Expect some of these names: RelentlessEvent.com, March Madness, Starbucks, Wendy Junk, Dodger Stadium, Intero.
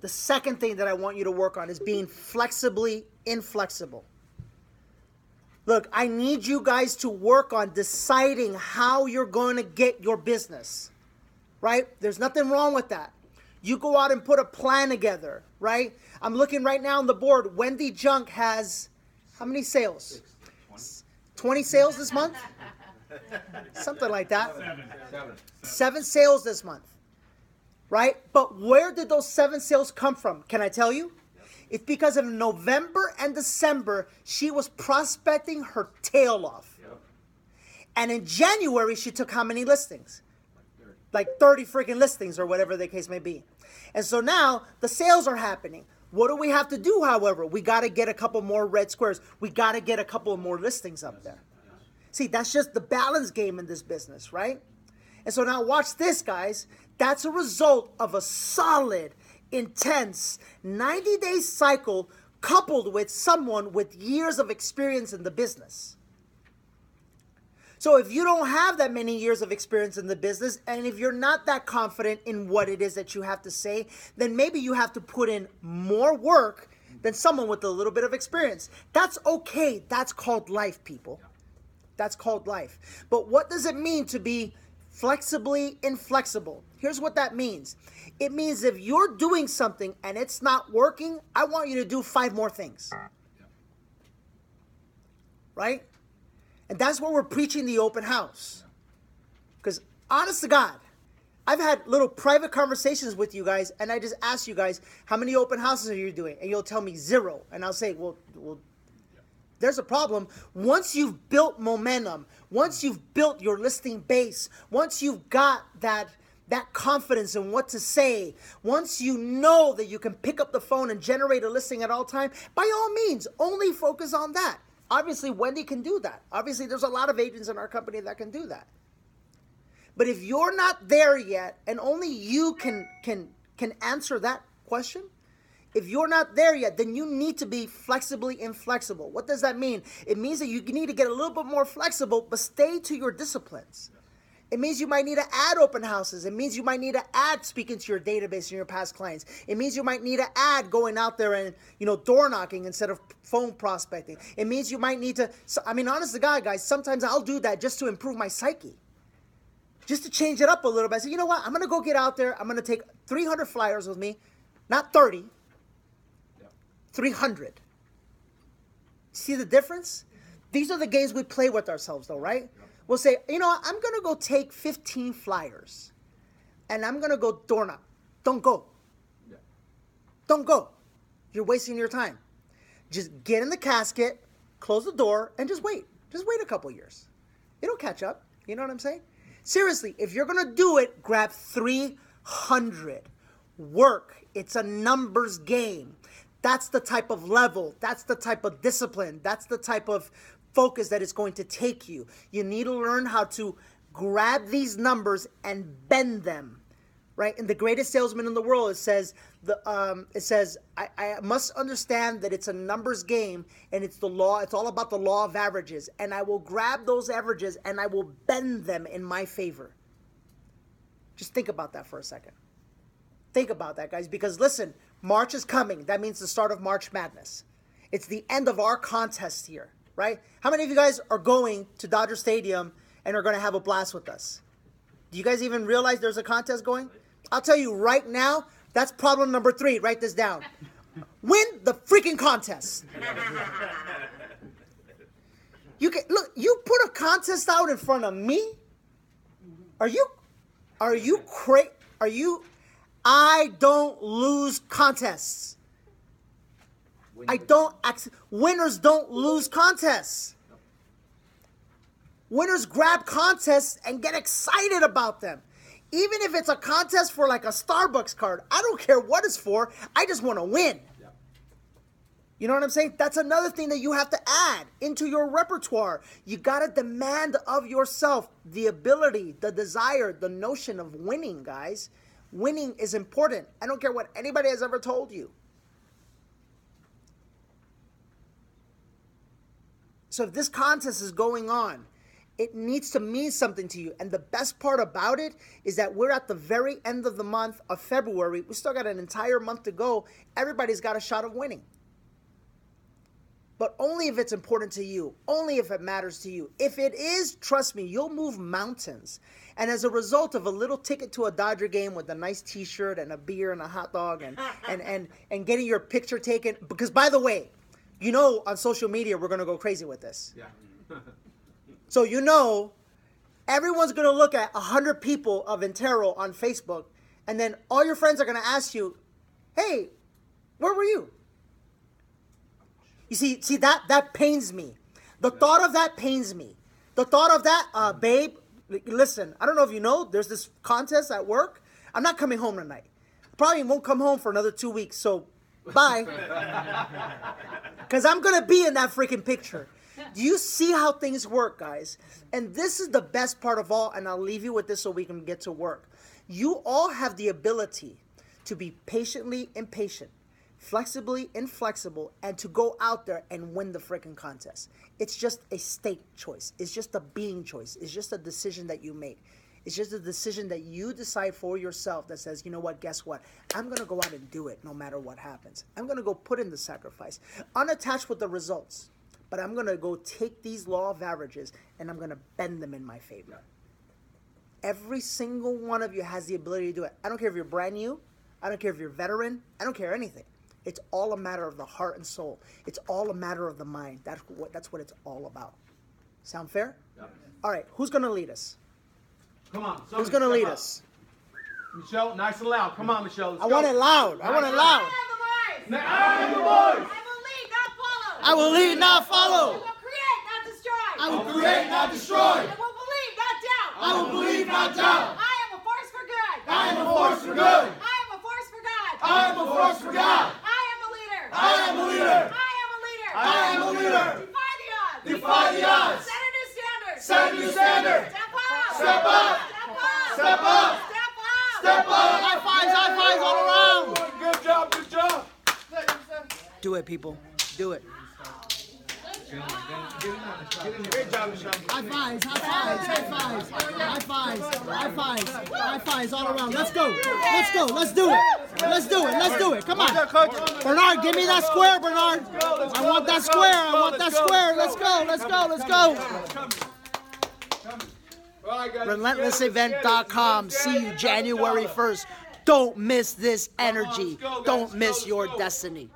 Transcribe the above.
The second thing that I want you to work on is being flexibly inflexible. Look, I need you guys to work on deciding how you're going to get your business, right? There's nothing wrong with that. You go out and put a plan together, right? I'm looking right now on the board. Wendy Junk has how many sales? 20 sales this month? Something like that. Seven sales this month, right? But where did those 7 sales come from? Can I tell you? It's because of November and December, she was prospecting her tail off. And in January, she took how many listings? Like 30 freaking listings or whatever the case may be. And so now the sales are happening. What do we have to do, however? We got to get a couple more red squares. We got to get a couple more listings up there. See, that's just the balance game in this business, right? And so now watch this, guys. That's a result of a solid, intense 90-day cycle coupled with someone with years of experience in the business. So if you don't have that many years of experience in the business, and if you're not that confident in what it is that you have to say, then maybe you have to put in more work than someone with a little bit of experience. That's okay. That's called life, people. That's called life. But what does it mean to be flexibly inflexible? Here's what that means. It means if you're doing something and it's not working, I want you to do 5 more things. Right? And that's where we're preaching the open house. Because honest to God, I've had little private conversations with you guys, and I just ask you guys, how many open houses are you doing? And you'll tell me 0. And I'll say, well, there's a problem. Once you've built momentum, once you've built your listing base, once you've got that confidence in what to say, once you know that you can pick up the phone and generate a listing at all time, by all means, only focus on that. Obviously, Wendy can do that. Obviously, there's a lot of agents in our company that can do that. But if you're not there yet, and only you can answer that question, if you're not there yet, then you need to be flexibly inflexible. What does that mean? It means that you need to get a little bit more flexible, but stay to your disciplines. It means you might need to add open houses. It means you might need to add speaking to your database and your past clients. It means you might need to add going out there and, door knocking instead of phone prospecting. It means you might need to, honest to God, guys, sometimes I'll do that just to improve my psyche, just to change it up a little bit. I say, you know what? I'm going to go get out there. I'm going to take 300 flyers with me, not 30, 300. See the difference? These are the games we play with ourselves, though, right? We'll say, I'm going to go take 15 flyers, and I'm going to go door knock. Don't go. Yeah. Don't go. You're wasting your time. Just get in the casket, close the door, and just wait. Just wait a couple years. It'll catch up. You know what I'm saying? Seriously, if you're going to do it, grab 300. Work. It's a numbers game. That's the type of level. That's the type of discipline. That's the type of focus that it's going to take you. You need to learn how to grab these numbers and bend them, right? In The Greatest Salesman in the World, it says, I must understand that it's a numbers game, and it's the law. It's all about the law of averages, and I will grab those averages and I will bend them in my favor. Just think about that for a second. Think about that, guys, because listen, March is coming. That means the start of March Madness. It's the end of our contest here. Right? How many of you guys are going to Dodger Stadium and are going to have a blast with us? Do you guys even realize there's a contest going? I'll tell you right now, that's problem number 3. Write this down. Win the freaking contest. You put a contest out in front of me? Are you crazy? I don't lose contests. Winners don't lose contests. Winners grab contests and get excited about them. Even if it's a contest for like a Starbucks card, I don't care what it's for. I just want to win. You know what I'm saying? That's another thing that you have to add into your repertoire. You got to demand of yourself the ability, the desire, the notion of winning, guys. Winning is important. I don't care what anybody has ever told you. So if this contest is going on It needs to mean something to you. And the best part about it is that we're at the very end of the month of February. We still got an entire month to go. Everybody's got a shot of winning. But only if it's important to you, only if it matters to you. If it is, trust me, you'll move mountains. And as a result of a little ticket to a Dodger game with a nice t-shirt and a beer and a hot dog and getting your picture taken, because by the way, you know on social media we're gonna go crazy with this. Yeah. So you know, everyone's going to look at 100 people of Intero on Facebook, and then all your friends are going to ask you, hey, where were you? You see that pains me. The thought of that pains me. The thought of that, babe, listen, I don't know if you know, there's this contest at work. I'm not coming home tonight. I probably won't come home for another 2 weeks, so bye. Because I'm going to be in that freaking picture. Do you see how things work, guys? And this is the best part of all, and I'll leave you with this so we can get to work. You all have the ability to be patiently impatient, flexibly inflexible, and to go out there and win the freaking contest. It's just a state choice. It's just a being choice. It's just a decision that you make. It's just a decision that you decide for yourself that says, you know what, guess what? I'm going to go out and do it no matter what happens. I'm going to go put in the sacrifice, unattached with the results. But I'm going to go take these law of averages and I'm going to bend them in my favor. Every single one of you has the ability to do it. I don't care if you're brand new. I don't care if you're veteran. I don't care anything. It's all a matter of the heart and soul. It's all a matter of the mind. That's what it's all about. Sound fair? Yeah. All right. Who's going to lead us? Come on. Who's going to lead us? Michelle, nice and loud. Come on, Michelle. Let's go. Want it loud. I want it loud. I am the voice. I will lead, not follow. I will create, not destroy. I will create, not destroy. I will believe, not doubt. I will believe, not doubt. I am a force for good. I am a force for good. I am a force for God. I am a force for God. I am a leader. I am a leader. I am a leader. I am a leader. Defy the odds. Defy the odds. Set a new standard. Set a new standard. Step up. Step up. Step up. Step up. Step up. High fives all around. Good job, good job. Do it, people. Do it. High fives all around. Let's go, let's do it, come on. Bernard, give me that square, Bernard. I want that square, let's go. RelentlessEvent.com, see you January 1st. Don't miss this energy, don't miss your destiny.